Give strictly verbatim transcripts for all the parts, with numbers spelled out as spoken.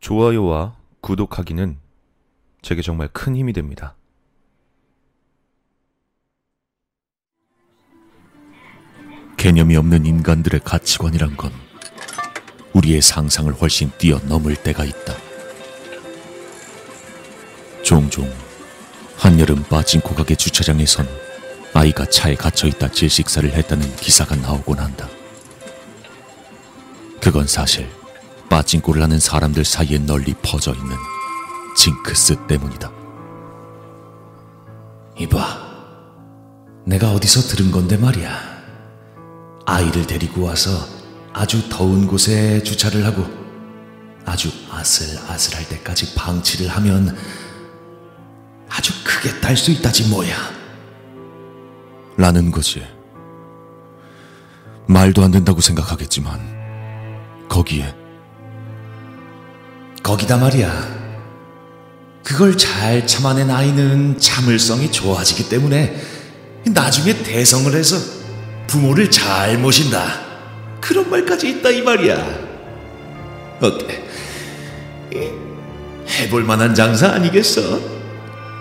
좋아요와 구독하기는 제게 정말 큰 힘이 됩니다. 개념이 없는 인간들의 가치관이란 건 우리의 상상을 훨씬 뛰어넘을 때가 있다. 종종 한여름 파친코 가게 주차장에선 아이가 차에 갇혀있다 질식사를 했다는 기사가 나오곤 한다. 그건 사실 파친코를 하는 사람들 사이에 널리 퍼져있는 징크스 때문이다. 이봐, 내가 어디서 들은 건데 말이야. 아이를 데리고 와서 아주 더운 곳에 주차를 하고 아주 아슬아슬할 때까지 방치를 하면 아주 크게 딸 수 있다지 뭐야, 라는 거지. 말도 안 된다고 생각하겠지만 거기에 거기다 말이야, 그걸 잘 참아낸 아이는 참을성이 좋아지기 때문에 나중에 대성을 해서 부모를 잘 모신다, 그런 말까지 있다 이 말이야. 어때? 해볼 만한 장사 아니겠어?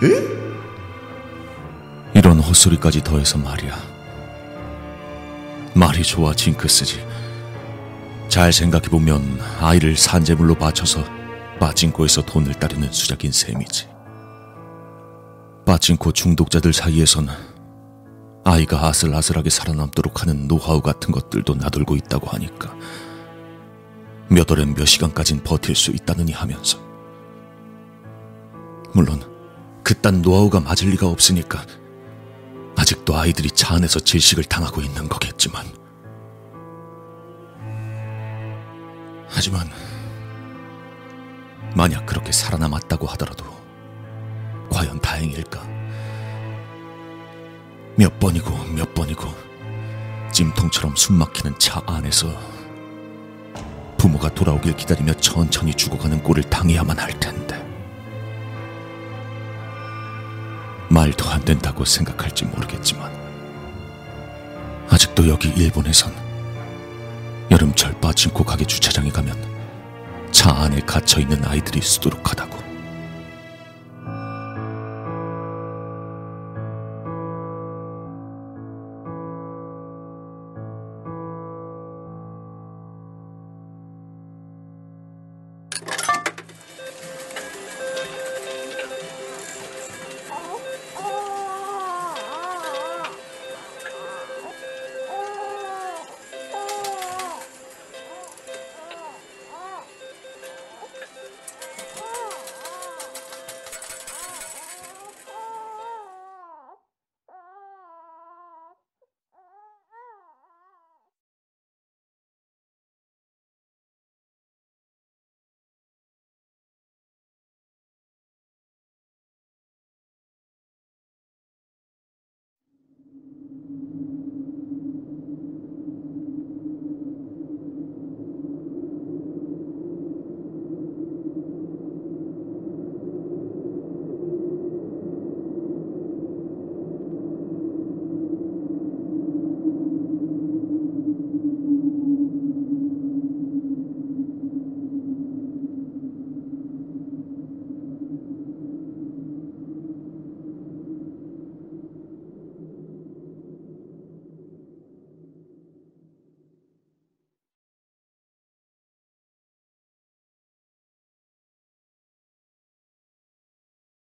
응? 이런 헛소리까지 더해서 말이야. 말이 좋아 징크스지. 잘 생각해보면 아이를 산재물로 바쳐서 파친코에서 돈을 따르는 수작인 셈이지. 파친코 중독자들 사이에서는 아이가 아슬아슬하게 살아남도록 하는 노하우 같은 것들도 나돌고 있다고 하니까 몇 월엔 몇 시간까진 버틸 수 있다느니 하면서. 물론 그딴 노하우가 맞을 리가 없으니까 아직도 아이들이 차 안에서 질식을 당하고 있는 거겠지만, 하지만 만약 그렇게 살아남았다고 하더라도 과연 다행일까? 몇 번이고 몇 번이고 찜통처럼 숨막히는 차 안에서 부모가 돌아오길 기다리며 천천히 죽어가는 꼴을 당해야만 할 텐데. 말도 안 된다고 생각할지 모르겠지만 아직도 여기 일본에선 여름철 파친코 가게 주차장에 가면 차 안에 갇혀있는 아이들이 수두룩하다고.